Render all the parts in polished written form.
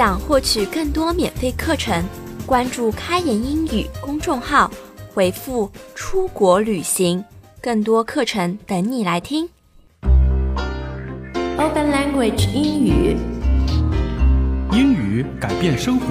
想获取更多免费课程，关注开言英语公众号，回复出国旅行，更多课程等你来听。 Open Language 英语，英语改变生活。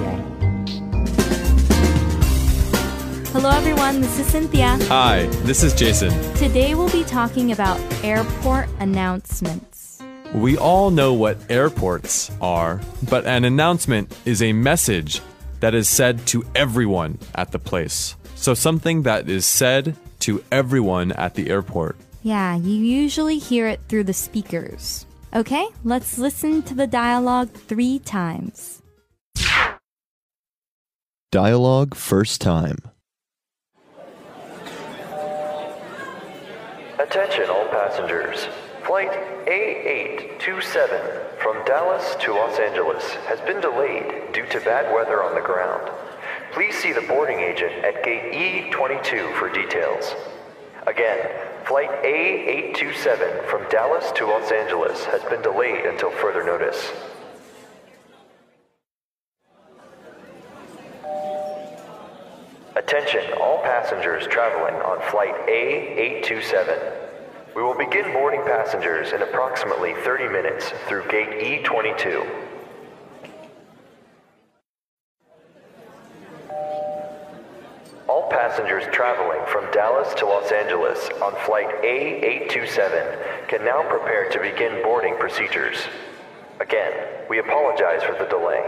Hello everyone, this is Cynthia. Hi, this is Jason. Today we'll be talking about airport announcements.We all know what airports are, but an announcement is a message that is said to everyone at the place. So something that is said to everyone at the airport. Yeah, you usually hear it through the speakers. Okay, let's listen to the dialogue three times. Dialogue first time. Attention all passengers.Flight A827 from Dallas to Los Angeles has been delayed due to bad weather on the ground. Please see the boarding agent at gate E22 for details. Again, flight A827 from Dallas to Los Angeles has been delayed until further notice. Attention all passengers traveling on flight A827.We will begin boarding passengers in approximately 30 minutes through gate E22. All passengers traveling from Dallas to Los Angeles on flight A827 can now prepare to begin boarding procedures. Again, we apologize for the delay.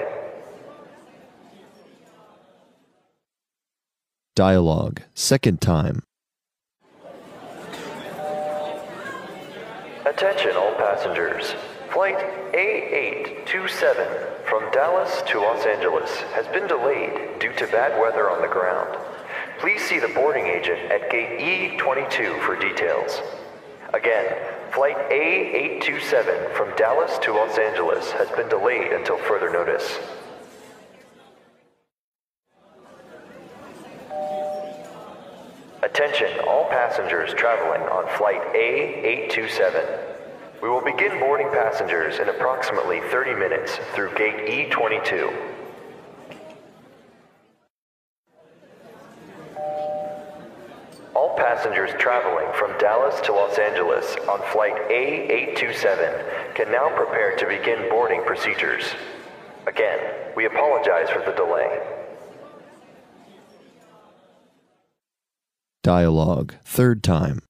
Dialogue, second time.Attention all passengers. Flight A827 from Dallas to Los Angeles has been delayed due to bad weather on the ground. Please see the boarding agent at gate E22 for details. Again, flight A827 from Dallas to Los Angeles has been delayed until further notice. Attention all passengers traveling on flight A827. We will begin boarding passengers in approximately 30 minutes through gate E22. All passengers traveling from Dallas to Los Angeles on flight A827 can now prepare to begin boarding procedures. Again, we apologize for the delay.Dialogue, third time.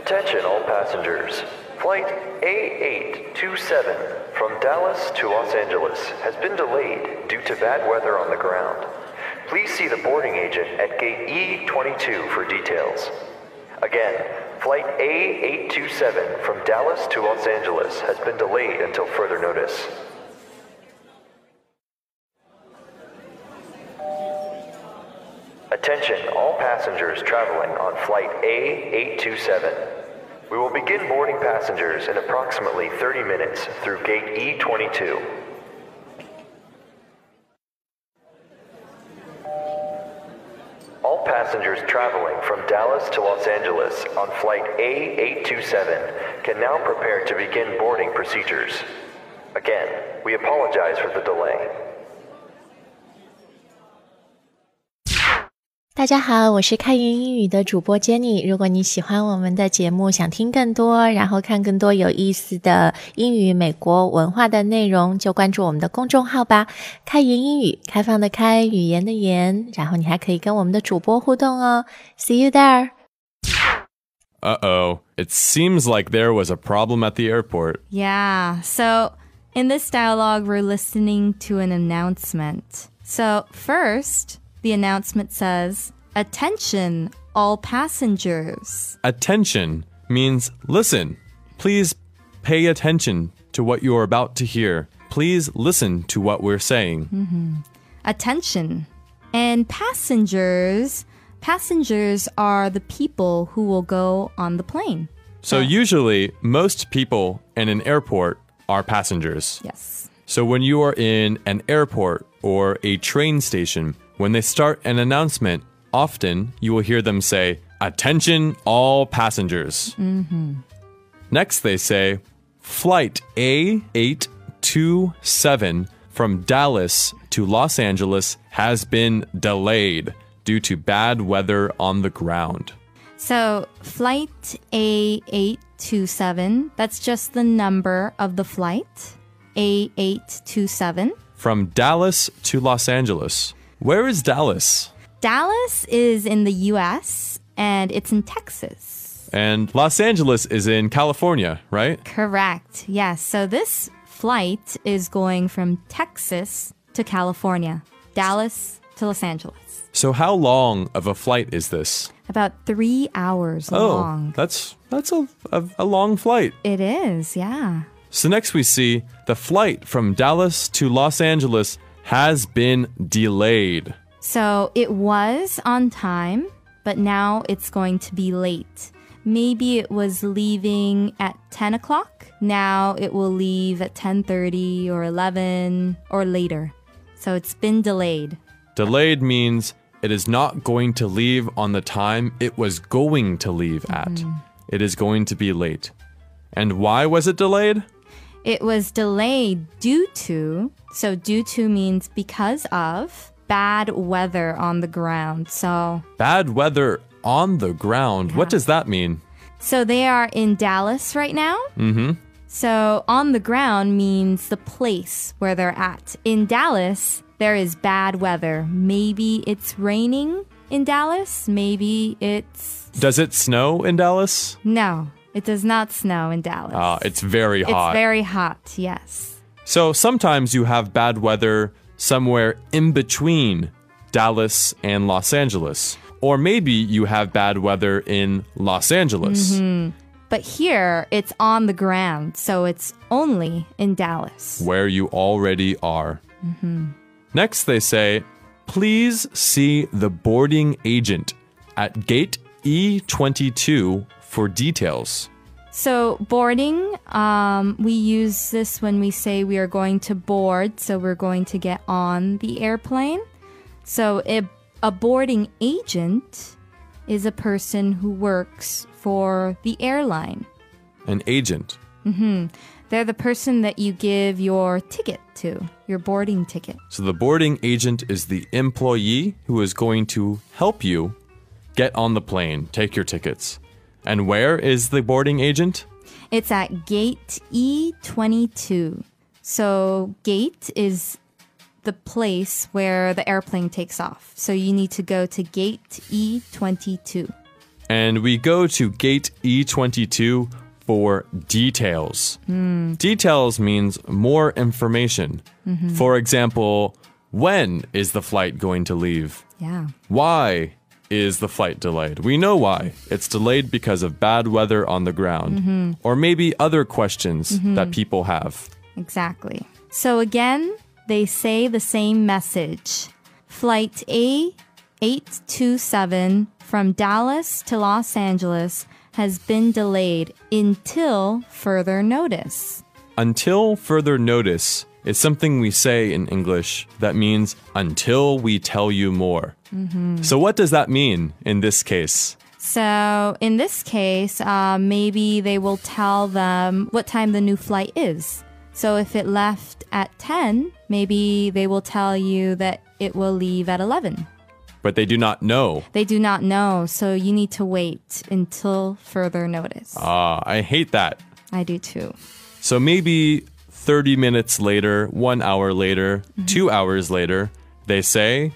Attention all passengers. Flight A827 from Dallas to Los Angeles has been delayed due to bad weather on the ground. Please see the boarding agent at gate E22 for details. Again, flight A827 from Dallas to Los Angeles has been delayed until further notice.Attention all passengers traveling on flight A827. We will begin boarding passengers in approximately 30 minutes through gate E22. All passengers traveling from Dallas to Los Angeles on flight A827 can now prepare to begin boarding procedures. Again, we apologize for the delay.大家好，我是开源英语的主播 Jenny。如果你喜欢我们的节目，想听更多，然后看更多有意思的英语美国文化的内容，就关注我们的公众号吧。开源英语，开放的开，语言的言。然后你还可以跟我们的主播互动哦。See you there. Uh-oh, it seems like there was a problem at the airport. Yeah, so in this dialogue, we're listening to an announcement. So first...The announcement says, Attention, all passengers. Attention means listen. Please pay attention to what you're about to hear. Please listen to what we're saying. Mm-hmm. Attention. And passengers. Passengers are the people who will go on the plane. So usually, most people in an airport are passengers. Yes. So when you are in an airport or a train station...When they start an announcement, often you will hear them say, Attention all passengers. Mm-hmm. Next they say, Flight A827 from Dallas to Los Angeles has been delayed due to bad weather on the ground. So, Flight A827, that's just the number of the flight, A827. From Dallas to Los Angeles. Where is Dallas? Dallas is in the U.S., and it's in Texas. And Los Angeles is in California, right? Correct, yes. So this flight is going from Texas to California, Dallas to Los Angeles. So how long of a flight is this? About 3 hours long. Oh, that's a long flight. It is, yeah. So next we see the flight from Dallas to Los Angeles has been delayed. So it was on time, but now it's going to be late. Maybe it was leaving at 10 o'clock. Now it will leave at 10:30 or 11 or later. So it's been delayed. Delayed means it is not going to leave on the time it was going to leave at. It is going to be late. And why was it delayed? It was delayed due to, so due to means because of, bad weather on the ground. So bad weather on the ground. Yeah. What does that mean? So they are in Dallas right now. Mm-hmm. So on the ground means the place where they're at. In Dallas, there is bad weather. Maybe it's raining in Dallas. Maybe it's... Does it snow in Dallas? No. It does not snow in Dallas. It's very hot. It's very hot, yes. So sometimes you have bad weather somewhere in between Dallas and Los Angeles. Or maybe you have bad weather in Los Angeles. Mm-hmm. But here, it's on the ground, so it's only in Dallas. Where you already are. Mm-hmm. Next, they say, please see the boarding agent at gate E22 for details. So boarding, we use this when we say we are going to board, so we're going to get on the airplane. So a boarding agent is a person who works for the airline. An agent. Mm-hmm. They're the person that you give your ticket to, your boarding ticket. So the boarding agent is the employee who is going to help you get on the plane, take your tickets. And where is the boarding agent? It's at gate E22. So gate is the place where the airplane takes off. So you need to go to gate E22. And we go to gate E22 for details. Details means more information. Mm-hmm. For example, when is the flight going to leave? Yeah. Why is the flight delayed? We know why. It's delayed because of bad weather on the ground. Mm-hmm. Or maybe other questions that people have. Exactly. So again, they say the same message. Flight A827 from Dallas to Los Angeles has been delayed until further notice. Until further notice is something we say in English that means until we tell you more. Mm-hmm. So what does that mean in this case? So in this case, maybe they will tell them what time the new flight is. So if it left at 10, maybe they will tell you that it will leave at 11. But they do not know. They do not know, so you need to wait until further notice. I hate that. I do too. So maybe 30 minutes later, 1 hour later, 2 hours later, they say...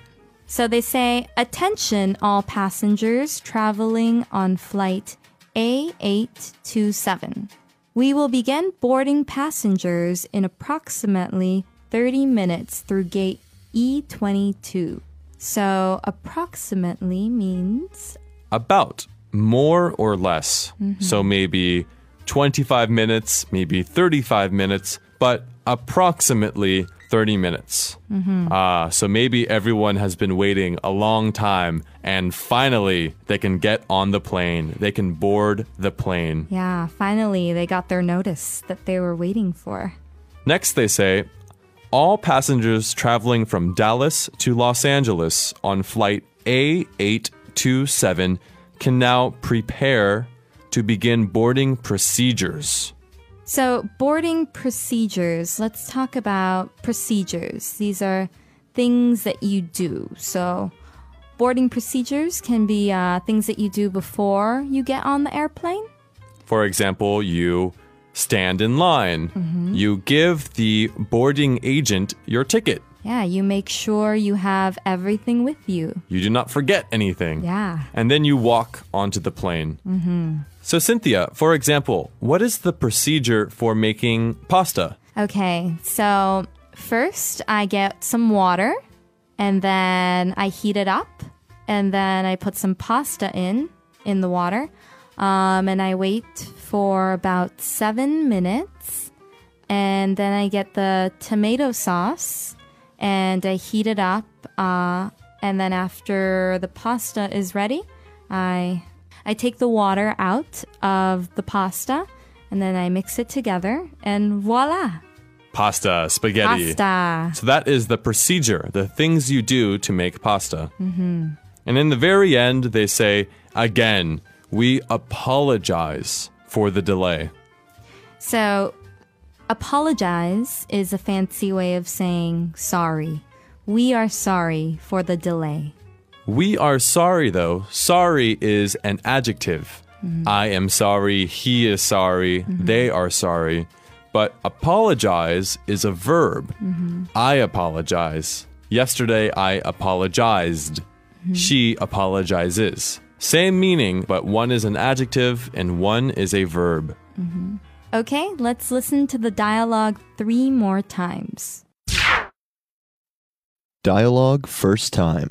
So they say, attention all passengers traveling on flight A827. We will begin boarding passengers in approximately 30 minutes through gate E22. So approximately means... About, more or less. Mm-hmm. So maybe 25 minutes, maybe 35 minutes, but approximately 30 minutes. Mm-hmm. So maybe everyone has been waiting a long time and finally they can get on the plane. They can board the plane. Yeah, finally they got their notice that they were waiting for. Next they say, all passengers traveling from Dallas to Los Angeles on flight A827 can now prepare to begin boarding procedures. So boarding procedures, let's talk about procedures. These are things that you do. So boarding procedures can be things that you do before you get on the airplane. For example, you stand in line. Mm-hmm. You give the boarding agent your ticket. Yeah, you make sure you have everything with you. You do not forget anything. Yeah. And then you walk onto the plane. Mm-hmm. So Cynthia, for example, what is the procedure for making pasta? Okay, so first I get some water, and then I heat it up, and then I put some pasta in the water, and I wait for about 7 minutes, and then I get the tomato sauce, and I heat it up, and then after the pasta is ready, I take the water out of the pasta, and then I mix it together, and voila! Pasta, spaghetti. Pasta. So that is the procedure, the things you do to make pasta. Mm-hmm. And in the very end, they say, again, we apologize for the delay. So, apologize is a fancy way of saying sorry. We are sorry for the delay. We are sorry, though. Sorry is an adjective. Mm-hmm. I am sorry, he is sorry, mm-hmm. they are sorry. But apologize is a verb. Mm-hmm. I apologize. Yesterday, I apologized. Mm-hmm. She apologizes. Same meaning, but one is an adjective and one is a verb. Mm-hmm. Okay, let's listen to the dialogue 3 more times. Dialogue first time.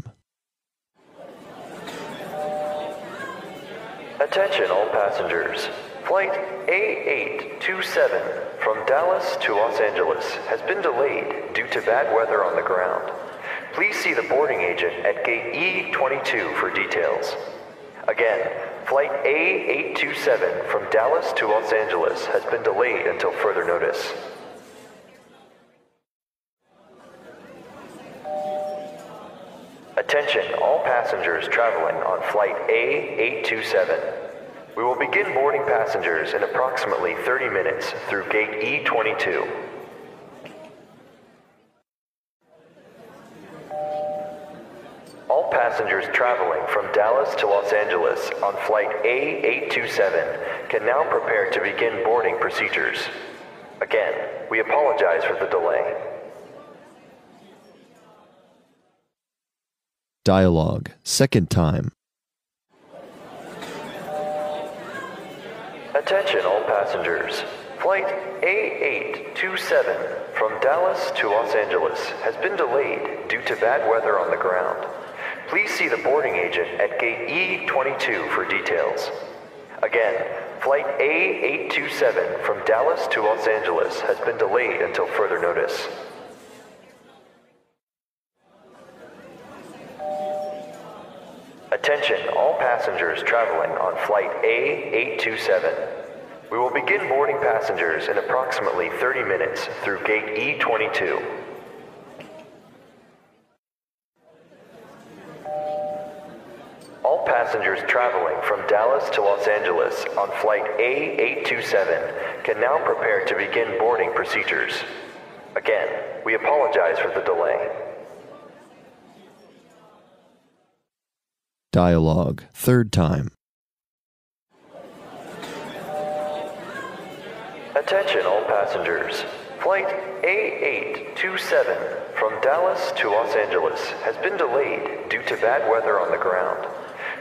Attention all passengers. Flight A827 from Dallas to Los Angeles has been delayed due to bad weather on the ground. Please see the boarding agent at gate E22 for details. Again, flight A827 from Dallas to Los Angeles has been delayed until further notice. Attention all passengers traveling on flight A827. We will begin boarding passengers in approximately 30 minutes through gate E22. All passengers traveling from Dallas to Los Angeles on flight A827 can now prepare to begin boarding procedures. Again, we apologize for the delay. Dialogue, second time. Attention all passengers. Flight A827 from Dallas to Los Angeles has been delayed due to bad weather on the ground. Please see the boarding agent at gate E22 for details. Again, flight A827 from Dallas to Los Angeles has been delayed until further notice. Attention all passengers traveling on flight A827. We will begin boarding passengers in approximately 30 minutes through gate E22. All passengers traveling from Dallas to Los Angeles on flight A827 can now prepare to begin boarding procedures. Again, we apologize for the delay. Dialogue, third time. Attention all passengers. Flight A827 from Dallas to Los Angeles has been delayed due to bad weather on the ground.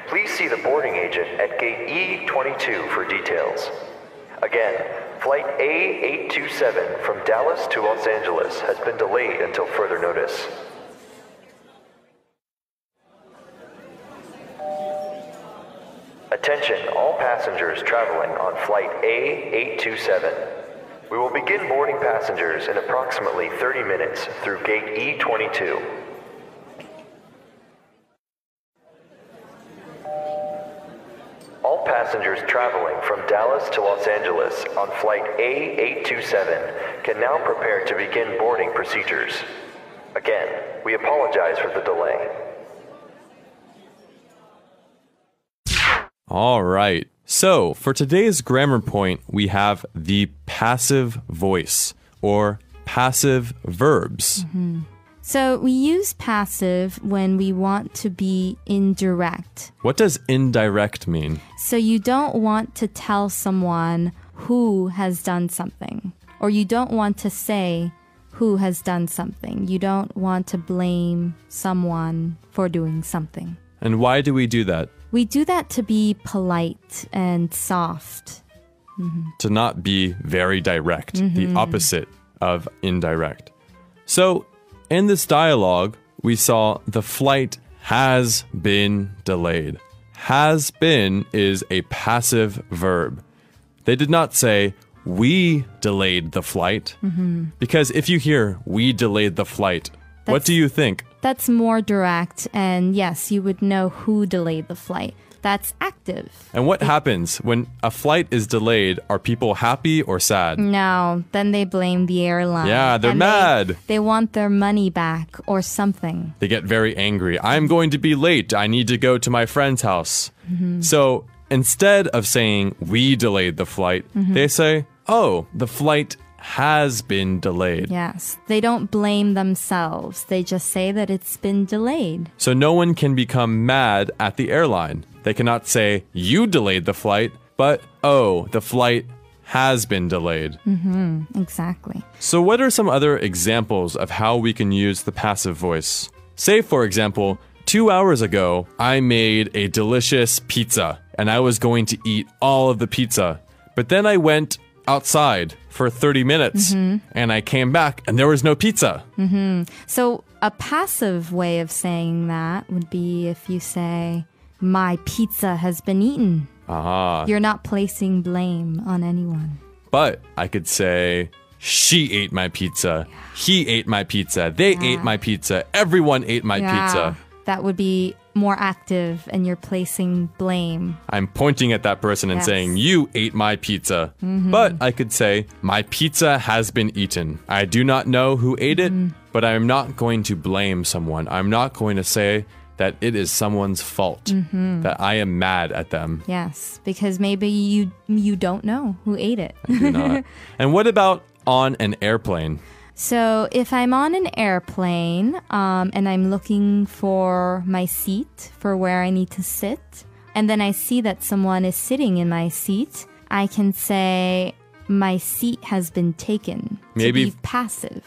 Please see the boarding agent at gate E22 for details. Again, flight A827 from Dallas to Los Angeles has been delayed until further notice. Attention all passengers traveling on flight A827. We will begin boarding passengers in approximately 30 minutes through gate E22. All passengers traveling from Dallas to Los Angeles on flight A827 can now prepare to begin boarding procedures. Again, we apologize for the delay. All right. So, for today's grammar point, we have the passive voice, or passive verbs. Mm-hmm. So, we use passive when we want to be indirect. What does indirect mean? So, you don't want to tell someone who has done something, or you don't want to say who has done something. You don't want to blame someone for doing something. And why do we do that? We do that to be polite and soft. Mm-hmm. To not be very direct, mm-hmm. the opposite of indirect. So, in this dialogue, we saw the flight has been delayed. Has been is a passive verb. They did not say, we delayed the flight. Mm-hmm. Because if you hear, we delayed the flight, what do you think? That's more direct, and yes, you would know who delayed the flight. That's active. And what happens when a flight is delayed? Are people happy or sad? No, then they blame the airline. Yeah, they're mad. They want their money back or something. They get very angry. I'm going to be late. I need to go to my friend's house. Mm-hmm. So instead of saying, we delayed the flight, mm-hmm. they say, oh, the flight has been delayed. Yes, they don't blame themselves. They just say that it's been delayed. So no one can become mad at the airline. They cannot say, you delayed the flight, but, oh, the flight has been delayed. Mm-hmm, exactly. So what are some other examples of how we can use the passive voice? Say, for example, 2 hours ago, I made a delicious pizza, and I was going to eat all of the pizza. But then I went outside for 30 minutes, mm-hmm. and I came back, and there was no pizza. Mm-hmm. So a passive way of saying that would be if you say, my pizza has been eaten. Uh-huh. You're not placing blame on anyone. But I could say, she ate my pizza, he ate my pizza, they ate my pizza, everyone ate my pizza. That would be more active, and you're placing blame. I'm pointing at that person and saying, you ate my pizza. Mm-hmm. But I could say, my pizza has been eaten. I do not know who ate mm-hmm. it, but I'm not going to blame someone. I'm not going to say that it is someone's fault, mm-hmm. that I am mad at them. Yes, because maybe you don't know who ate it. I do not. And what about on an airplane? So if I'm on an airplane and I'm looking for my seat, for where I need to sit, and then I see that someone is sitting in my seat, I can say, my seat has been taken. Maybe to be passive.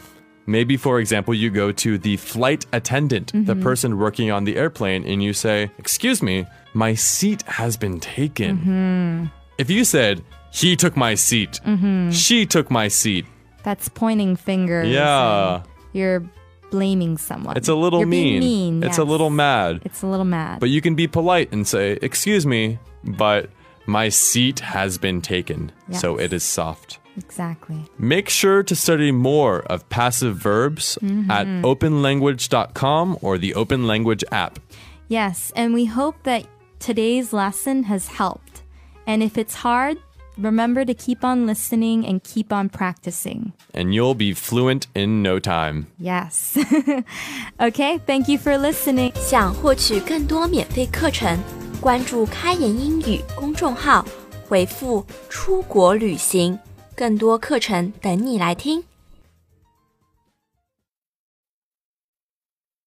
Maybe, for example, you go to the flight attendant, mm-hmm. the person working on the airplane, and you say, excuse me, my seat has been taken. Mm-hmm. If you said, he took my seat, mm-hmm. she took my seat, that's pointing fingers. Yeah. You're blaming someone. It's a little mean. Being mean. It's a little mad. It's a little mad. But you can be polite and say, excuse me, but my seat has been taken. Yes. So it is soft. Exactly. Make sure to study more of passive verbs mm-hmm. at openlanguage.com or the Open Language app. Yes, and we hope that today's lesson has helped. And if it's hard, remember to keep on listening and keep on practicing. And you'll be fluent in no time. Yes. Okay, thank you for listening. 想获取更多免费课程，关注开言英语公众号，回复出国旅行，更多课程等你来听。